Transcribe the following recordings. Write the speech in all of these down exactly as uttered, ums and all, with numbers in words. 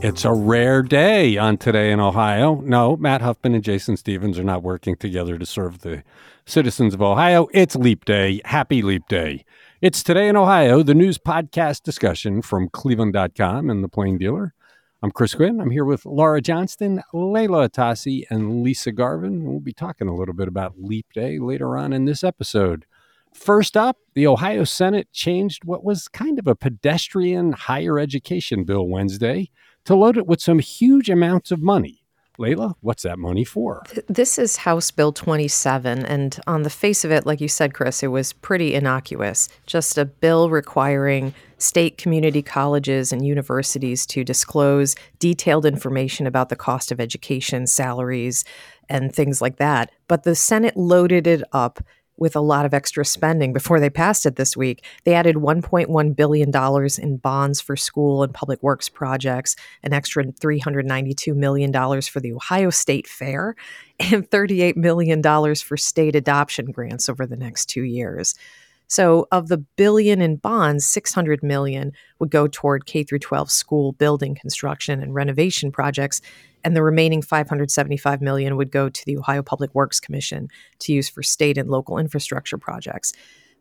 It's a rare day on Today in Ohio. No, Matt Huffman and Jason Stevens are not working together to serve the citizens of Ohio. It's Leap Day. Happy Leap Day. It's Today in Ohio, the news podcast discussion from Cleveland dot com and The Plain Dealer. I'm Chris Quinn. I'm here with Laura Johnston, Layla Atassi, and Lisa Garvin. We'll be talking a little bit about Leap Day later on in this episode. First up, the Ohio Senate changed what was kind of a pedestrian higher education bill Wednesday to load it with some huge amounts of money. Layla, what's that money for? This is House Bill twenty-seven, and on the face of it, like you said, Chris, it was pretty innocuous. Just a bill requiring state community colleges and universities to disclose detailed information about the cost of education, salaries, and things like that. But the Senate loaded it up with a lot of extra spending before they passed it this week. They added one point one billion dollars in bonds for school and public works projects, an extra three hundred ninety-two million dollars for the Ohio State Fair, and thirty-eight million dollars for state adoption grants over the next two years. So of the billion in bonds, six hundred million dollars would go toward K through twelve school building construction and renovation projects, and the remaining five hundred seventy-five million dollars would go to the Ohio Public Works Commission to use for state and local infrastructure projects.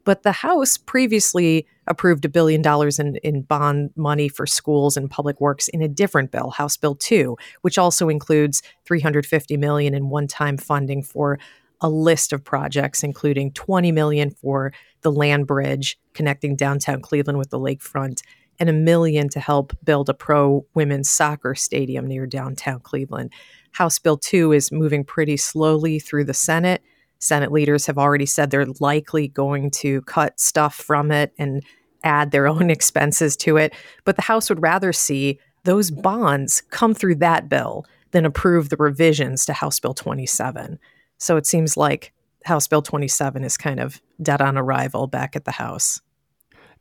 But the House previously approved a billion dollars in, in bond money for schools and public works in a different bill, House Bill two, which also includes three hundred fifty million dollars in one-time funding for a list of projects, including twenty million dollars for the land bridge connecting downtown Cleveland with the lakefront and a million to help build a pro women's soccer stadium near downtown Cleveland. House Bill two is moving pretty slowly through the Senate. Senate leaders have already said they're likely going to cut stuff from it and add their own expenses to it. But the House would rather see those bonds come through that bill than approve the revisions to House Bill twenty-seven. So it seems like House Bill twenty-seven is kind of dead on arrival back at the House.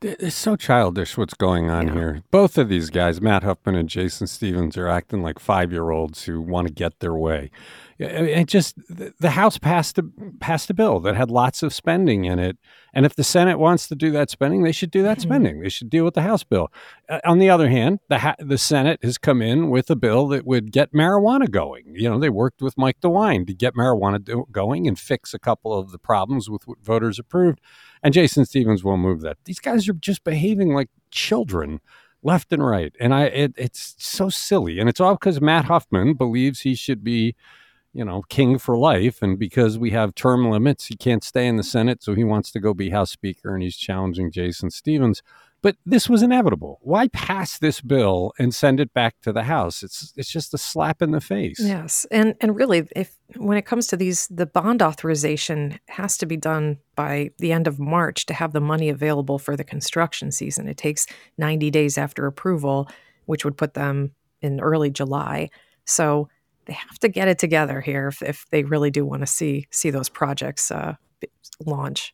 It's so childish what's going on yeah. here. Both of these guys, Matt Huffman and Jason Stevens, are acting like five-year-olds who want to get their way. It just the House passed a, passed a bill that had lots of spending in it. And if the Senate wants to do that spending, they should do that spending. They should deal with the House bill. Uh, on the other hand, the ha- the Senate has come in with a bill that would get marijuana going. You know, they worked with Mike DeWine to get marijuana do- going and fix a couple of the problems with what voters approved. And Jason Stevens will move that. These guys are just behaving like children left and right. And I it, it's so silly. And it's all because Matt Huffman believes he should be, you know, king for life. And because we have term limits, he can't stay in the Senate. So he wants to go be House Speaker, and he's challenging Jason Stevens. But this was inevitable. Why pass this bill and send it back to the House? It's it's just a slap in the face. Yes. And and really, if when it comes to these, the bond authorization has to be done by the end of March to have the money available for the construction season. It takes ninety days after approval, which would put them in early July. So they have to get it together here if, if they really do want to see see those projects uh, launch.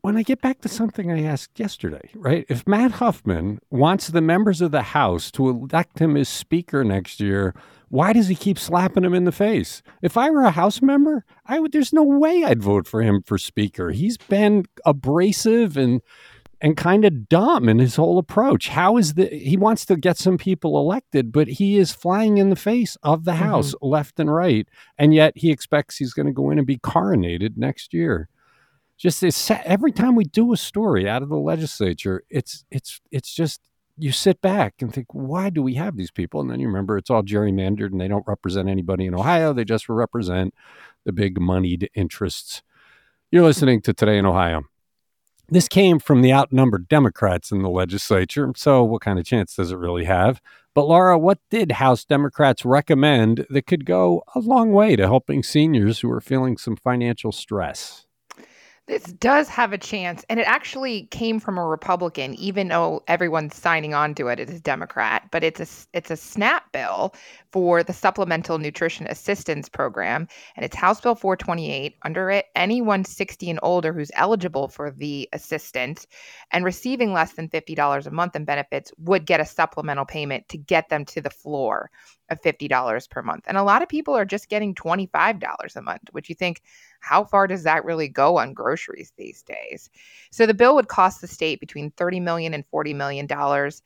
When I get back to something I asked yesterday, right? If Matt Huffman wants the members of the House to elect him as Speaker next year, why does he keep slapping him in the face? If I were a House member, I would. There's no way I'd vote for him for Speaker. He's been abrasive and and kind of dumb in his whole approach. How is the he wants to get some people elected, but he is flying in the face of the House mm-hmm. left and right, and yet he expects he's going to go in and be coronated next year. Just this, every time we do a story out of the legislature, it's it's it's just you sit back and think, why do we have these people? And then you remember it's all gerrymandered and they don't represent anybody in Ohio. They just represent the big moneyed interests. You're listening to Today in Ohio. This came from the outnumbered Democrats in the legislature. So what kind of chance does it really have? But Laura, what did House Democrats recommend that could go a long way to helping seniors who are feeling some financial stress? This does have a chance, and it actually came from a Republican, even though everyone's signing on to it as a Democrat. But it's a, it's a SNAP bill for the Supplemental Nutrition Assistance Program, and it's House Bill four twenty-eight. Under it, anyone sixty and older who's eligible for the assistance and receiving less than fifty dollars a month in benefits would get a supplemental payment to get them to the floor of fifty dollars per month. And a lot of people are just getting twenty-five dollars a month, which you think, how far does that really go on groceries these days? So the bill would cost the state between thirty million dollars and forty million dollars.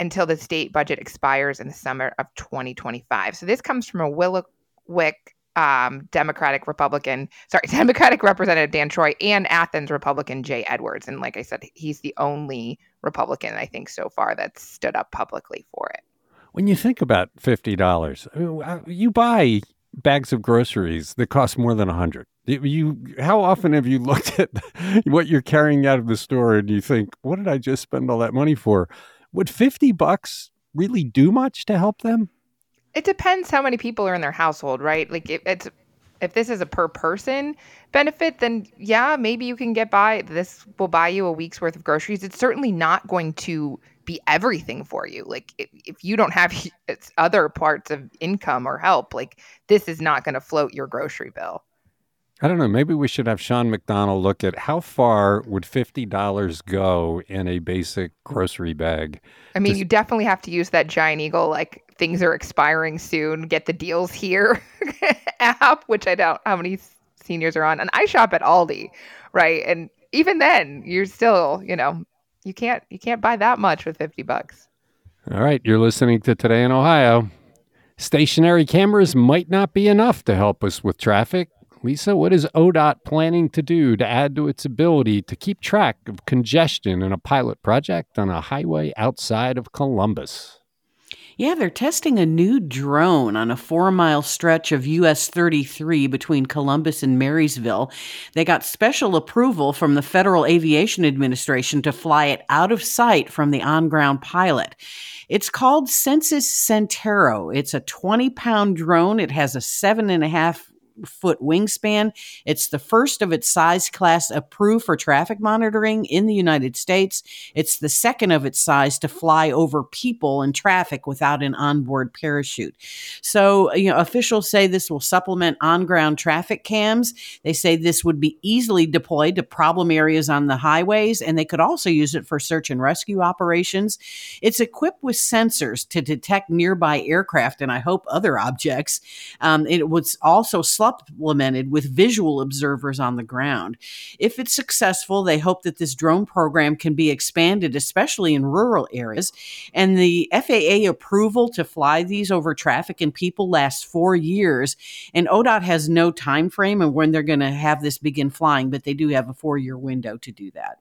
until the state budget expires in the summer of twenty twenty-five. So this comes from a Willowick um, Democratic Republican, sorry, Democratic Representative Dan Troy and Athens Republican Jay Edwards. And like I said, he's the only Republican, I think, so far that's stood up publicly for it. When you think about fifty dollars, you buy bags of groceries that cost more than one hundred dollars. You, how often have you looked at what you're carrying out of the store and you think, what did I just spend all that money for? Would fifty bucks really do much to help them? It depends how many people are in their household, right? Like if it's if this is a per person benefit, then yeah, maybe you can get by. This will buy you a week's worth of groceries. It's certainly not going to be everything for you. Like if, if you don't have it's other parts of income or help, like this is not going to float your grocery bill. I don't know. Maybe we should have Sean McDonald look at how far would fifty dollars go in a basic grocery bag. I mean, to... you definitely have to use that Giant Eagle, like things are expiring soon, get the deals here app, which I don't how many seniors are on. And I shop at Aldi, right? And even then, you're still, you know, you can't you can't buy that much with fifty bucks. All right. You're listening to Today in Ohio. Stationary cameras might not be enough to help us with traffic. Lisa, what is O D O T planning to do to add to its ability to keep track of congestion in a pilot project on a highway outside of Columbus? Yeah, they're testing a new drone on a four-mile stretch of U S thirty-three between Columbus and Marysville. They got special approval from the Federal Aviation Administration to fly it out of sight from the on-ground pilot. It's called Census Centero. It's a twenty-pound drone. It has a seven-and-a-half foot wingspan. It's the first of its size class approved for traffic monitoring in the United States. It's the second of its size to fly over people and traffic without an onboard parachute. So, you know, officials say this will supplement on-ground traffic cams. They say this would be easily deployed to problem areas on the highways, and they could also use it for search and rescue operations. It's equipped with sensors to detect nearby aircraft and I hope other objects. Um, it was also supplemented with visual observers on the ground. If it's successful, they hope that this drone program can be expanded, especially in rural areas. And the F A A approval to fly these over traffic and people lasts four years. And O D O T has no time frame on when they're going to have this begin flying, but they do have a four-year window to do that.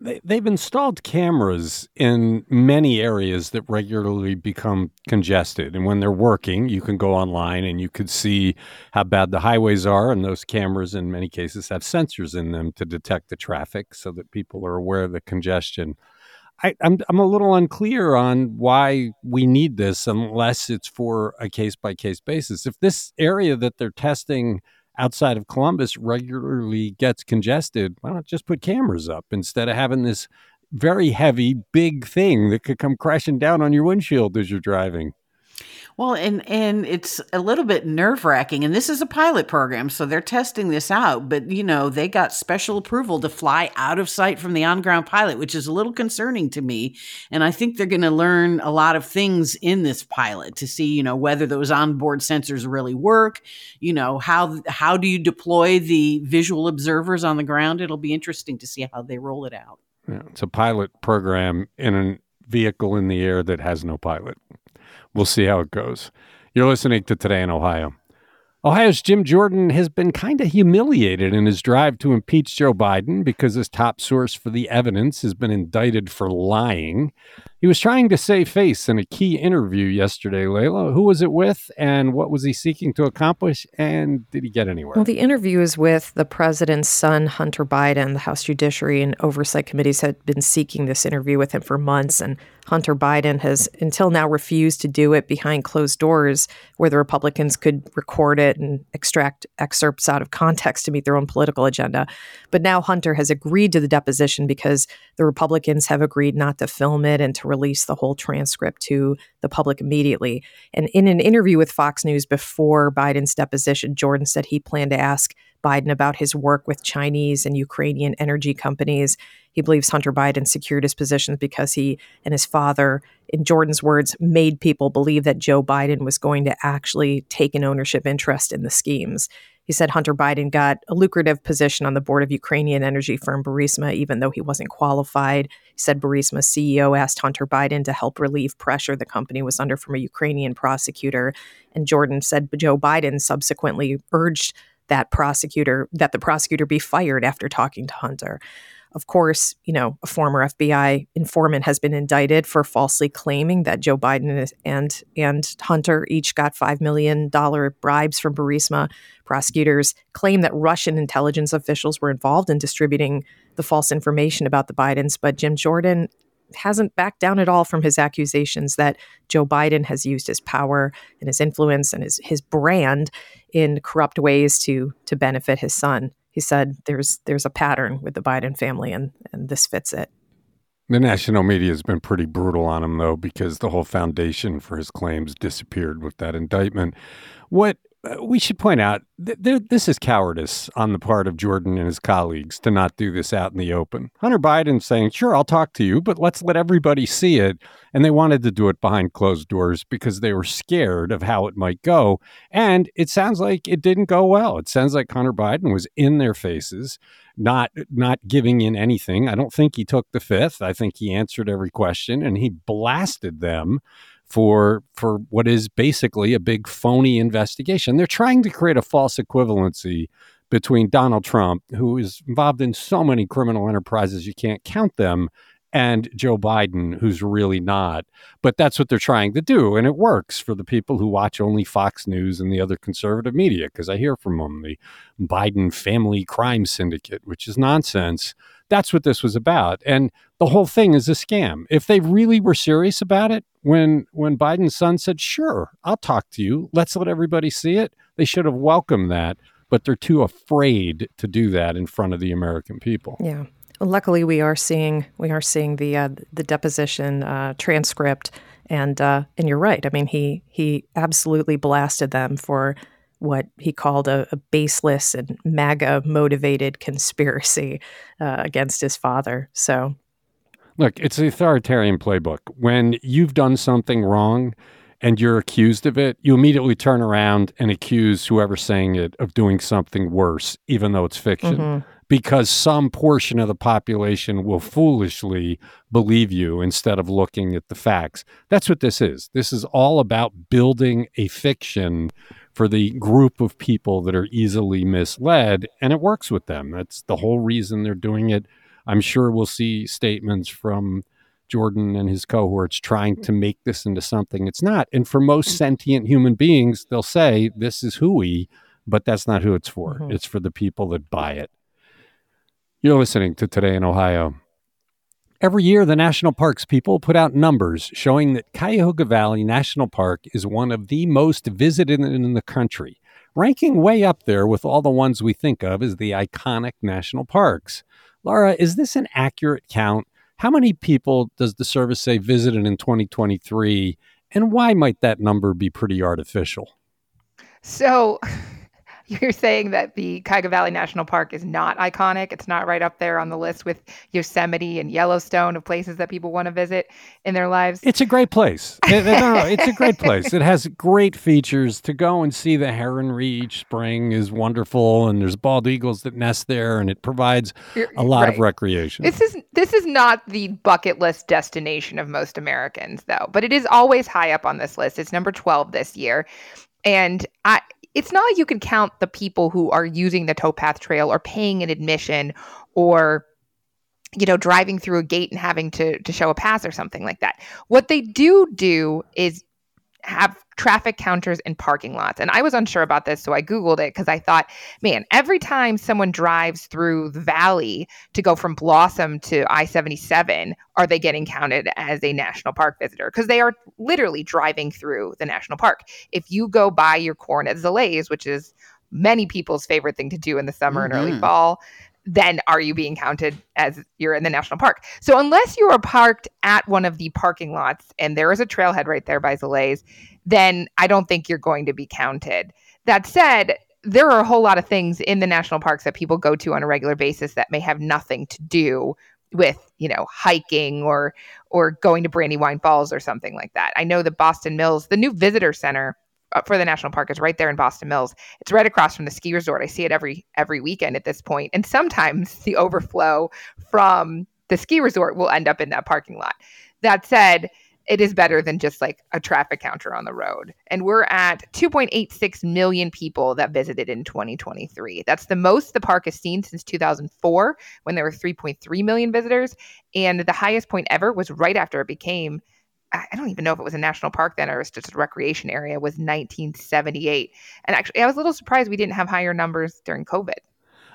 They've installed cameras in many areas that regularly become congested. And when they're working, you can go online and you could see how bad the highways are. And those cameras, in many cases, have sensors in them to detect the traffic so that people are aware of the congestion. I, I'm, I'm a little unclear on why we need this unless it's for a case-by-case basis. If this area that they're testing outside of Columbus regularly gets congested, why not just put cameras up instead of having this very heavy, big thing that could come crashing down on your windshield as you're driving? Well, and and it's a little bit nerve-wracking, and this is a pilot program, so they're testing this out, but, you know, they got special approval to fly out of sight from the on-ground pilot, which is a little concerning to me, and I think they're going to learn a lot of things in this pilot to see, you know, whether those onboard sensors really work, you know, how how do you deploy the visual observers on the ground? It'll be interesting to see how they roll it out. Yeah, it's a pilot program in a vehicle in the air that has no pilot. We'll see how it goes. You're listening to Today in Ohio. Ohio's Jim Jordan has been kind of humiliated in his drive to impeach Joe Biden because his top source for the evidence has been indicted for lying. He was trying to save face in a key interview yesterday, Layla. Who was it with and what was he seeking to accomplish and did he get anywhere? Well, the interview is with the president's son, Hunter Biden. The House Judiciary and Oversight Committees had been seeking this interview with him for months, and Hunter Biden has until now refused to do it behind closed doors where the Republicans could record it and extract excerpts out of context to meet their own political agenda. But now Hunter has agreed to the deposition because the Republicans have agreed not to film it and to release the whole transcript to the public immediately. And in an interview with Fox News before Biden's deposition, Jordan said he planned to ask Biden about his work with Chinese and Ukrainian energy companies. He believes Hunter Biden secured his positions because he and his father, in Jordan's words, made people believe that Joe Biden was going to actually take an ownership interest in the schemes. He said Hunter Biden got a lucrative position on the board of Ukrainian energy firm Burisma, even though he wasn't qualified. He said Burisma C E O asked Hunter Biden to help relieve pressure the company was under from a Ukrainian prosecutor. And Jordan said Joe Biden subsequently urged that prosecutor, that the prosecutor be fired after talking to Hunter. Of course, you know, a former F B I informant has been indicted for falsely claiming that Joe Biden and and Hunter each got five million dollars bribes from Burisma. Prosecutors claim that Russian intelligence officials were involved in distributing the false information about the Bidens, but Jim Jordan hasn't backed down at all from his accusations that Joe Biden has used his power and his influence and his his brand in corrupt ways to to benefit his son. He said there's there's a pattern with the Biden family, and, and this fits it. The national media has been pretty brutal on him, though, because the whole foundation for his claims disappeared with that indictment. What uh, we should point out, th- th- this is cowardice on the part of Jordan and his colleagues to not do this out in the open. Hunter Biden saying, sure, I'll talk to you, but let's let everybody see it. And they wanted to do it behind closed doors because they were scared of how it might go. And it sounds like it didn't go well. It sounds like Hunter Biden was in their faces, not not giving in anything. I don't think he took the fifth. I think he answered every question, and he blasted them for for what is basically a big phony investigation. They're trying to create a false equivalency between Donald Trump, who is involved in so many criminal enterprises you can't count them, and Joe Biden, who's really not. But that's what they're trying to do. And it works for the people who watch only Fox News and the other conservative media, because I hear from them, the Biden family crime syndicate, which is nonsense. That's what this was about. And the whole thing is a scam. If they really were serious about it, when when Biden's son said, sure, I'll talk to you, let's let everybody see it, they should have welcomed that. But they're too afraid to do that in front of the American people. Yeah. Well, luckily, we are seeing we are seeing the uh, the deposition uh, transcript, and uh, and you're right. I mean, he he absolutely blasted them for what he called a, a baseless and MAGA motivated conspiracy uh, against his father. So, look, it's the authoritarian playbook. When you've done something wrong and you're accused of it, you immediately turn around and accuse whoever's saying it of doing something worse, even though it's fiction. Mm-hmm. Because some portion of the population will foolishly believe you instead of looking at the facts. That's what this is. This is all about building a fiction for the group of people that are easily misled, and it works with them. That's the whole reason they're doing it. I'm sure we'll see statements from Jordan and his cohorts trying to make this into something it's not. And for most sentient human beings, they'll say, this is hooey, but that's not who it's for. Mm-hmm. It's for the people that buy it. You're listening to Today in Ohio. Every year, the National Parks people put out numbers showing that Cuyahoga Valley National Park is one of the most visited in the country, ranking way up there with all the ones we think of as the iconic national parks. Laura, is this an accurate count? How many people does the service say visited in twenty twenty-three, and why might that number be pretty artificial? So... You're saying that the Cuyahoga Valley National Park is not iconic. It's not right up there on the list with Yosemite and Yellowstone of places that people want to visit in their lives. It's a great place. no, no, it's a great place. It has great features. To go and see the heronry each spring is wonderful, and there's bald eagles that nest there, and it provides You're, a lot right. of recreation. This is this is not the bucket list destination of most Americans, though, but it is always high up on this list. It's number twelve this year, and I. It's not like you can count the people who are using the towpath trail or paying an admission or, you know, driving through a gate and having to to show a pass or something like that. What they do do is have traffic counters in parking lots. And I was unsure about this, so I Googled it because I thought, man, every time someone drives through the valley to go from Blossom to I seventy-seven, are they getting counted as a national park visitor? Because they are literally driving through the national park. If you go buy your corn at Zelays, which is many people's favorite thing to do in the summer mm-hmm. and early fall, then are you being counted as you're in the national park? So unless you are parked at one of the parking lots and there is a trailhead right there by Zelays, then I don't think you're going to be counted. That said, there are a whole lot of things in the national parks that people go to on a regular basis that may have nothing to do with, you know, hiking or or going to Brandywine Falls or something like that. I know the Boston Mills, the new visitor center for the national park is right there in Boston Mills. It's right across from the ski resort. I see it every every weekend at this point. And sometimes the overflow from the ski resort will end up in that parking lot. That said, it is better than just like a traffic counter on the road. And we're at two point eight six million people that visited in twenty twenty-three. That's the most the park has seen since two thousand four, when there were three point three million visitors. And the highest point ever was right after it became, I don't even know if it was a national park then or it was just a recreation area, was nineteen seventy-eight. And actually, I was a little surprised we didn't have higher numbers during COVID.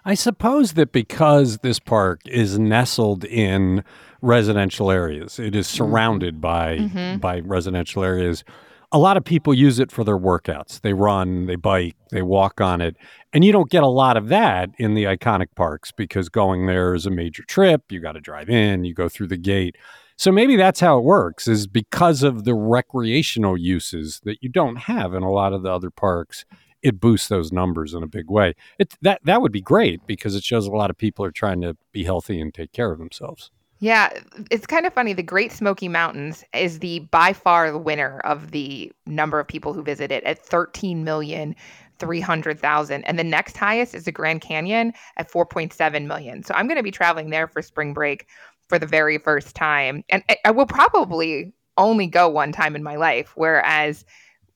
I suppose that because this park is nestled in residential areas, it is surrounded by mm-hmm. by residential areas. A lot of people use it for their workouts. They run, they bike, they walk on it. And you don't get a lot of that in the iconic parks because going there is a major trip. You got to drive in, you go through the gate. So maybe that's how it works, is because of the recreational uses that you don't have in a lot of the other parks, it boosts those numbers in a big way. It, that that would be great because it shows a lot of people are trying to be healthy and take care of themselves. Yeah, it's kind of funny. The Great Smoky Mountains is the by far the winner of the number of people who visit it at thirteen million three hundred thousand. And the next highest is the Grand Canyon at four point seven million. So I'm going to be traveling there for spring break for the very first time. And I will probably only go one time in my life, whereas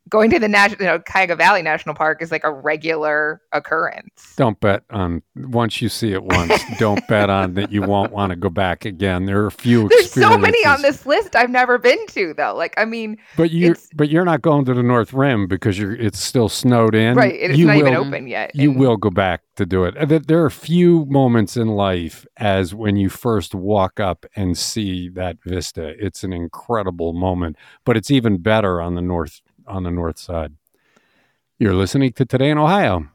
going to the national, you know, Cuyahoga Valley National Park is like a regular occurrence. Don't bet on, once you see it once, don't bet on that you won't want to go back again. There are a few There's experiences. There's so many on this list I've never been to, though. Like, I mean, but you, but you're not going to the North Rim because you're it's still snowed in. Right, it's you not will, even open yet. You and, will go back to do it. There are a few moments in life as when you first walk up and see that vista. It's an incredible moment, but it's even better on the North on the north side. You're listening to Today in Ohio.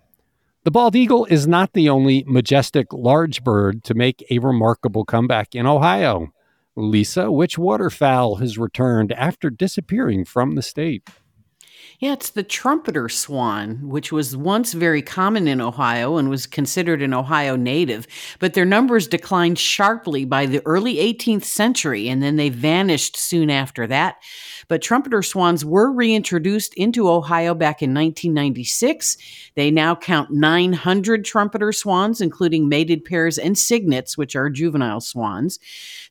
The bald eagle is not the only majestic large bird to make a remarkable comeback in Ohio. Lisa, which waterfowl has returned after disappearing from the state? Yeah, it's the trumpeter swan, which was once very common in Ohio and was considered an Ohio native, but their numbers declined sharply by the early eighteenth century, and then they vanished soon after that. But trumpeter swans were reintroduced into Ohio back in nineteen ninety-six. They now count nine hundred trumpeter swans, including mated pairs and cygnets, which are juvenile swans.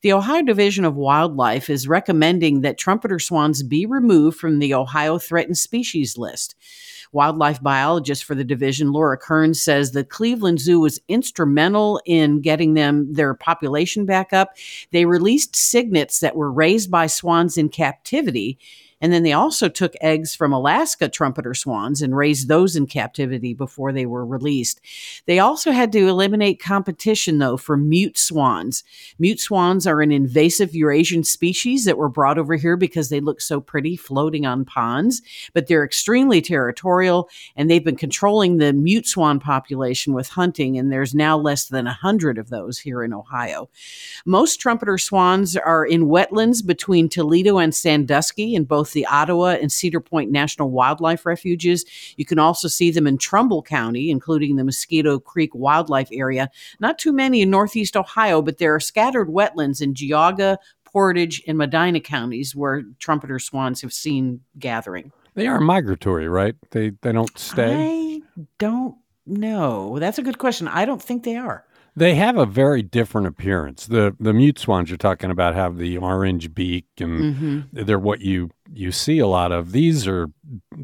The Ohio Division of Wildlife is recommending that trumpeter swans be removed from the Ohio threatened species list. Wildlife biologist for the division, Laura Kern, says the Cleveland Zoo was instrumental in getting them their population back up. They released cygnets that were raised by swans in captivity, and then they also took eggs from Alaska trumpeter swans and raised those in captivity before they were released. They also had to eliminate competition, though, for mute swans. Mute swans are an invasive Eurasian species that were brought over here because they look so pretty floating on ponds, but they're extremely territorial, and they've been controlling the mute swan population with hunting, and there's now less than one hundred of those here in Ohio. Most trumpeter swans are in wetlands between Toledo and Sandusky in both the Ottawa and Cedar Point National Wildlife Refuges. You can also see them in Trumbull County, including the Mosquito Creek Wildlife Area. Not too many in Northeast Ohio, but there are scattered wetlands in Geauga, Portage, and Medina counties where trumpeter swans have seen gathering. They are migratory, right? They they don't stay? I don't know. That's a good question. I don't think they are. They have a very different appearance. The the mute swans you're talking about have the orange beak, and mm-hmm. they're what you, you see a lot of. These are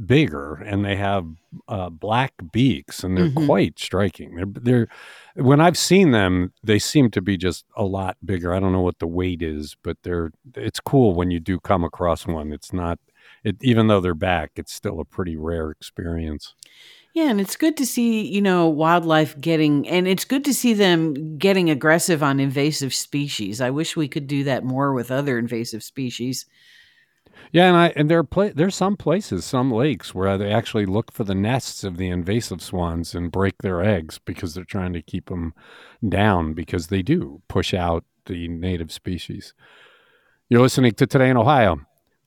bigger, and they have uh, black beaks, and they're mm-hmm. quite striking. They're, they're when I've seen them, they seem to be just a lot bigger. I don't know what the weight is, but they're it's cool when you do come across one. It's not it, even though they're back, it's still a pretty rare experience. Yeah, and it's good to see, you know, wildlife getting, and it's good to see them getting aggressive on invasive species. I wish we could do that more with other invasive species. Yeah, and I and there are pla- there's some places, some lakes where they actually look for the nests of the invasive swans and break their eggs because they're trying to keep them down because they do push out the native species. You're listening to Today in Ohio.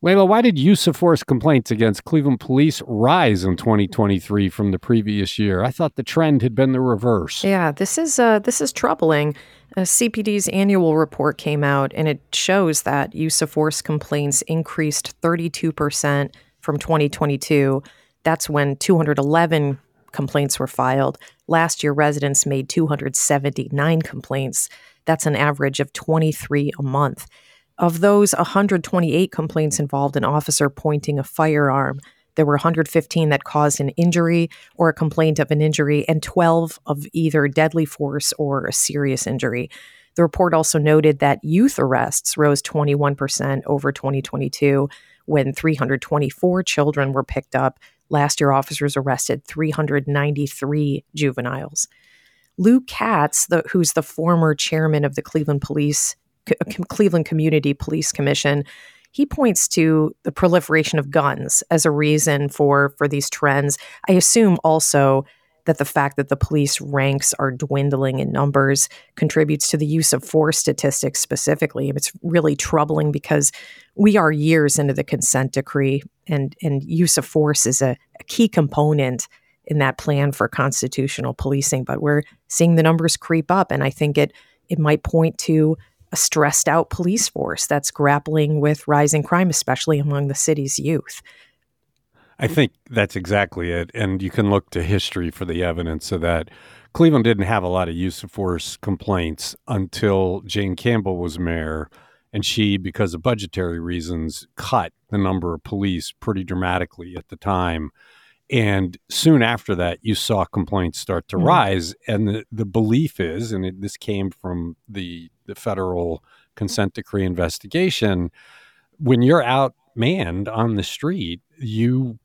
Layla, why did use of force complaints against Cleveland police rise in twenty twenty-three from the previous year? I thought the trend had been the reverse. Yeah, this is uh, this is troubling. Uh, C P D's annual report came out, and it shows that use of force complaints increased thirty-two percent from twenty twenty-two. That's when two hundred eleven complaints were filed. Last year, residents made two hundred seventy-nine complaints. That's an average of twenty-three a month. Of those, one hundred twenty-eight complaints involved an officer pointing a firearm. There were one hundred fifteen that caused an injury or a complaint of an injury, and twelve of either deadly force or a serious injury. The report also noted that youth arrests rose twenty-one percent over twenty twenty-two, when three hundred twenty-four children were picked up. Last year, officers arrested three hundred ninety-three juveniles. Lou Katz, the, who's the former chairman of the Cleveland Police, C- Cleveland Community Police Commission, he points to the proliferation of guns as a reason for, for these trends. I assume also that the fact that the police ranks are dwindling in numbers contributes to the use of force statistics specifically. It's really troubling because we are years into the consent decree, and, and use of force is a, a key component in that plan for constitutional policing. But we're seeing the numbers creep up, and I think it it might point to a stressed out police force that's grappling with rising crime, especially among the city's youth. I think that's exactly it. And you can look to history for the evidence of that. Cleveland didn't have a lot of use of force complaints until Jane Campbell was mayor. And she, because of budgetary reasons, cut the number of police pretty dramatically at the time. And soon after that, you saw complaints start to mm-hmm. rise. And the, the belief is, and it, this came from the, the federal consent decree investigation, when you're outmanned on the street, you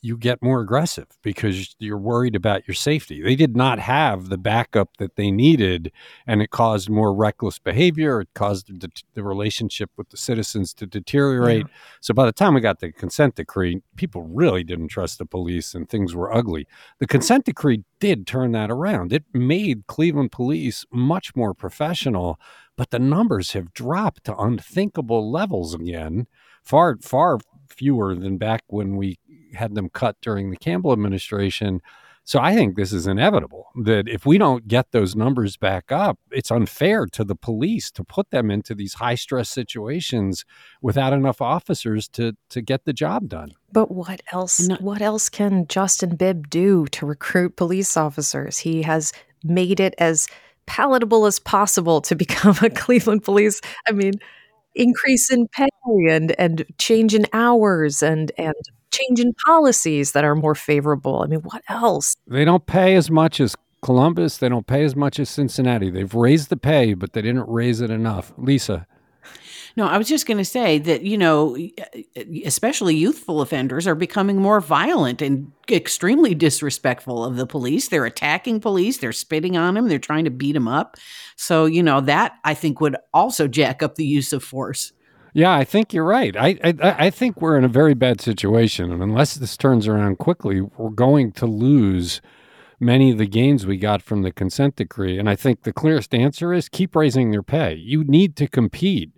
you get more aggressive because you're worried about your safety. They did not have the backup that they needed, and it caused more reckless behavior. It caused the, the relationship with the citizens to deteriorate. Yeah. So by the time we got the consent decree, people really didn't trust the police and things were ugly. The consent decree did turn that around. It made Cleveland police much more professional, but the numbers have dropped to unthinkable levels again, far, far fewer than back when we had them cut during the Campbell administration. So I think this is inevitable, that if we don't get those numbers back up, it's unfair to the police to put them into these high-stress situations without enough officers to to get the job done. But what else? What else can Justin Bibb do to recruit police officers? He has made it as palatable as possible to become a Cleveland police. I mean, increase in pay and and change in hours and and change in policies that are more favorable. I mean, what else? They don't pay as much as Columbus. They don't pay as much as Cincinnati. They've raised the pay, but they didn't raise it enough. Lisa. No, I was just going to say that, you know, especially youthful offenders are becoming more violent and extremely disrespectful of the police. They're attacking police. They're spitting on them. They're trying to beat them up. So, you know, that I think would also jack up the use of force. Yeah, I think you're right. I, I I think we're in a very bad situation. And unless this turns around quickly, we're going to lose many of the gains we got from the consent decree. And I think the clearest answer is keep raising their pay. You need to compete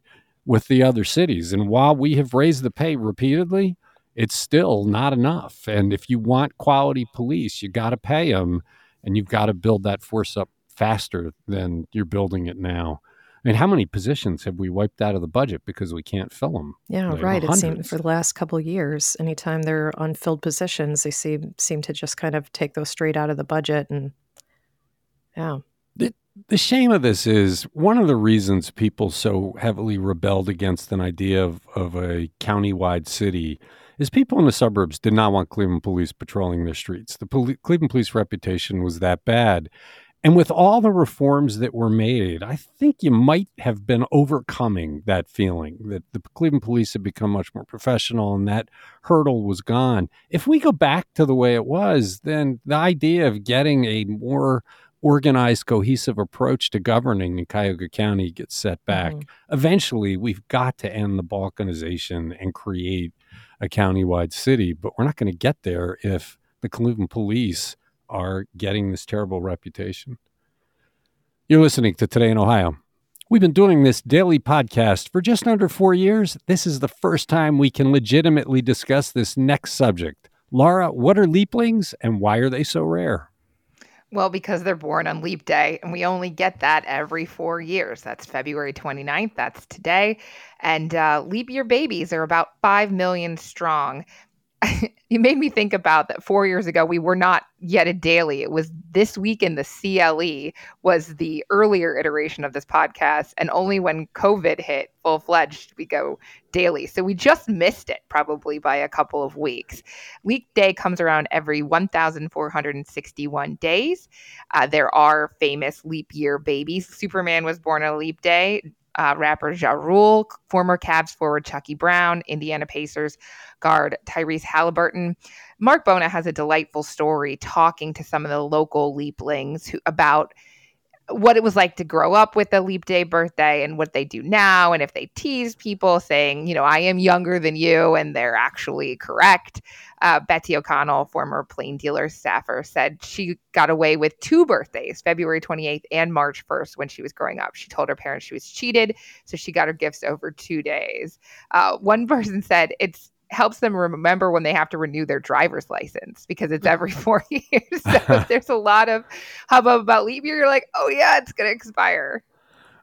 with the other cities. And while we have raised the pay repeatedly, it's still not enough. And if you want quality police, you got to pay them, and you've got to build that force up faster than you're building it now. I mean, how many positions have we wiped out of the budget because we can't fill them? Yeah, like, right. It seems for the last couple of years, anytime there are unfilled positions, they seem seem to just kind of take those straight out of the budget. And yeah. The, the shame of this is one of the reasons people so heavily rebelled against an idea of, of a countywide city is people in the suburbs did not want Cleveland police patrolling their streets. The poli- Cleveland police reputation was that bad. And with all the reforms that were made, I think you might have been overcoming that feeling that the Cleveland police had become much more professional and that hurdle was gone. If we go back to the way it was, then the idea of getting a more organized, cohesive approach to governing in Cuyahoga County gets set back. Mm-hmm. Eventually, we've got to end the balkanization and create a countywide city, but we're not going to get there if the Cleveland police are getting this terrible reputation. You're listening to Today in Ohio. We've been doing this daily podcast for just under four years. This is the first time we can legitimately discuss this next subject. Laura, what are leaplings and why are they so rare? Well, because they're born on leap day, and we only get that every four years. That's February twenty-ninth. That's today. And uh, leap year babies are about five million strong. it made me think about that four years ago, we were not yet a daily. It was This Week in the C L E was the earlier iteration of this podcast. And only when COVID hit full fledged, we go daily. So we just missed it probably by a couple of weeks. Weekday comes around every one thousand four hundred sixty-one days. Uh, there are famous leap year babies. Superman was born on a leap day. Uh, rapper Ja Rule, former Cavs forward Chucky Brown, Indiana Pacers guard Tyrese Halliburton. Mark Bona has a delightful story talking to some of the local Leaplings who, about what it was like to grow up with a Leap Day birthday and what they do now. And if they tease people saying, you know, I am younger than you, and they're actually correct. Uh, Betsy O'Connell, former Plain Dealer staffer, said she got away with two birthdays, February twenty-eighth and March first, when she was growing up. She told her parents she was cheated, so she got her gifts over two days. Uh, one person said it's helps them remember when they have to renew their driver's license because it's every four years. So there's a lot of hubbub about leap year. You're like, oh yeah, it's going to expire.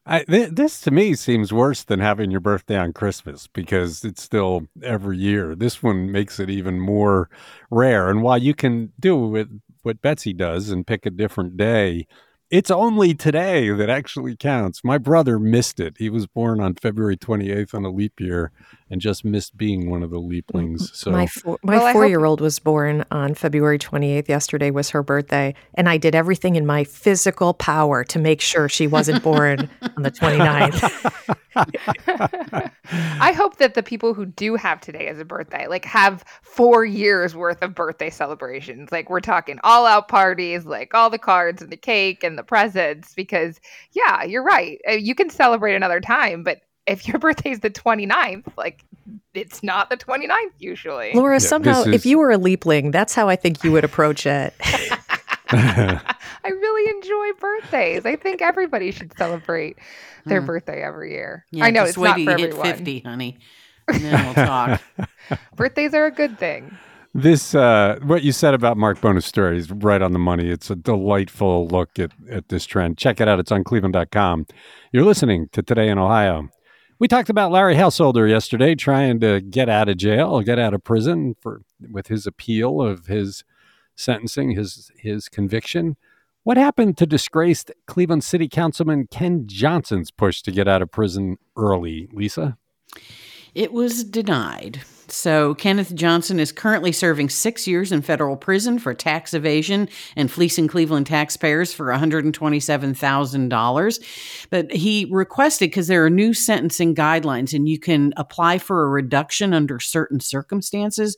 I, th- this to me seems worse than having your birthday on Christmas because it's still every year. This one makes it even more rare. And while you can do what Betsy does and pick a different day, it's only today that actually counts. My brother missed it. He was born on February twenty-eighth on a leap year and just missed being one of the leaplings. So my, fo- my well, four-year-old hope- was born on February twenty-eighth. Yesterday was her birthday. And I did everything in my physical power to make sure she wasn't born on the twenty-ninth. I hope that the people who do have today as a birthday, like have four years worth of birthday celebrations. Like we're talking all out parties, like all the cards and the cake and the presents, because yeah, you're right. You can celebrate another time, but if your birthday is the twenty-ninth, like it's not the twenty-ninth usually. Laura, yeah, somehow is... if you were a leapling, that's how I think you would approach it. I really enjoy birthdays. I think everybody should celebrate their hmm. birthday every year. Yeah, I know it's not for everyone. Hit fifty, honey. And then we'll talk. Birthdays are a good thing. This, uh, what you said about Mark Bona's story is right on the money. It's a delightful look at, at this trend. Check it out. It's on Cleveland dot com. You're listening to Today in Ohio. We talked about Larry Householder yesterday trying to get out of jail, get out of prison for with his appeal of his sentencing, his his conviction. What happened to disgraced Cleveland City Councilman Ken Johnson's push to get out of prison early, Lisa? It was denied. So Kenneth Johnson is currently serving six years in federal prison for tax evasion and fleecing Cleveland taxpayers for one hundred twenty-seven thousand dollars. But he requested, because there are new sentencing guidelines and you can apply for a reduction under certain circumstances.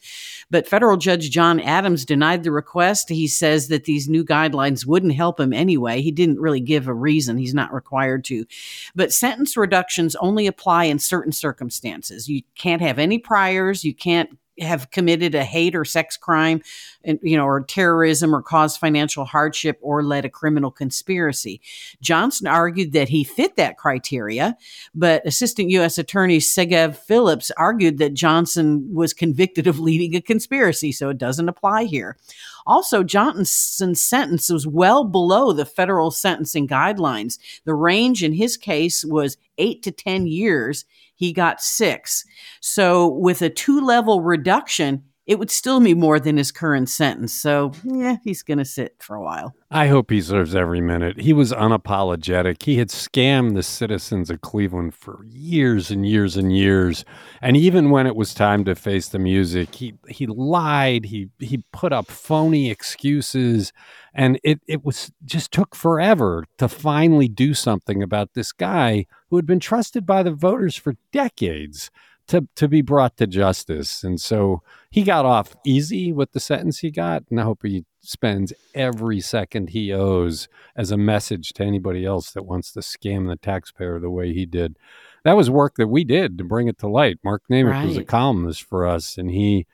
But federal judge John Adams denied the request. He says that these new guidelines wouldn't help him anyway. He didn't really give a reason. He's not required to. But sentence reductions only apply in certain circumstances. You can't have any priors. You can't have committed a hate or sex crime, and you know, or terrorism, or caused financial hardship, or led a criminal conspiracy. Johnson argued that he fit that criteria, but Assistant U S Attorney Segev Phillips argued that Johnson was convicted of leading a conspiracy, so it doesn't apply here. Also, Johnson's sentence was well below the federal sentencing guidelines. The range in his case was eight to ten years. He got six. So with a two-level reduction, it would still be more than his current sentence. So yeah, he's going to sit for a while. I hope he serves every minute. He was unapologetic. He had scammed the citizens of Cleveland for years and years and years. And even when it was time to face the music, he he lied. He he put up phony excuses. And it, it was just took forever to finally do something about this guy who had been trusted by the voters for decades to to be brought to justice. And so he got off easy with the sentence he got. And I hope he spends every second he owes as a message to anybody else that wants to scam the taxpayer the way he did. That was work that we did to bring it to light. Mark Namick right. was a columnist for us, and he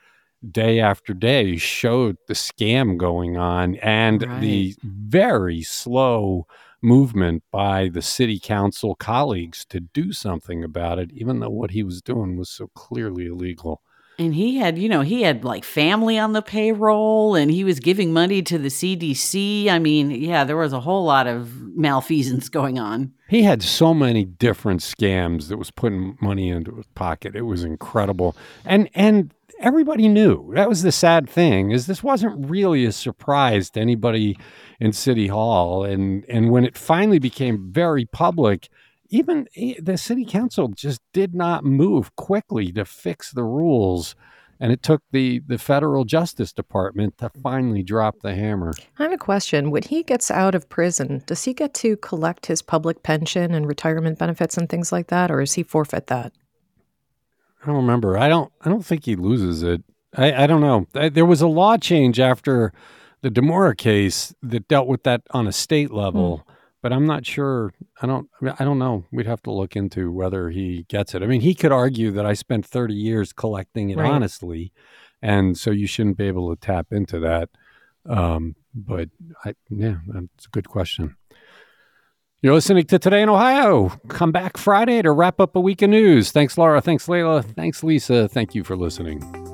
day after day showed the scam going on and right. the very slow movement by the city council colleagues to do something about it, even though what he was doing was so clearly illegal. And he had, you know, he had like family on the payroll and he was giving money to the C D C. I mean, yeah, there was a whole lot of malfeasance going on. He had so many different scams that was putting money into his pocket. It was incredible. And, and everybody knew. That was the sad thing, is this wasn't really a surprise to anybody in City Hall. And, and when it finally became very public, even the city council just did not move quickly to fix the rules. And it took the, the federal Justice Department to finally drop the hammer. I have a question. When he gets out of prison, does he get to collect his public pension and retirement benefits and things like that? Or does he forfeit that? I don't remember. I don't, I don't think he loses it. I, I don't know. I, there was a law change after the Damora case that dealt with that on a state level. Mm. But I'm not sure. I don't I don't know. We'd have to look into whether he gets it. I mean, he could argue that I spent thirty years collecting it right. honestly, and so you shouldn't be able to tap into that. Um, but, I, yeah, that's a good question. You're listening to Today in Ohio. Come back Friday to wrap up a week of news. Thanks, Laura. Thanks, Layla. Thanks, Lisa. Thank you for listening.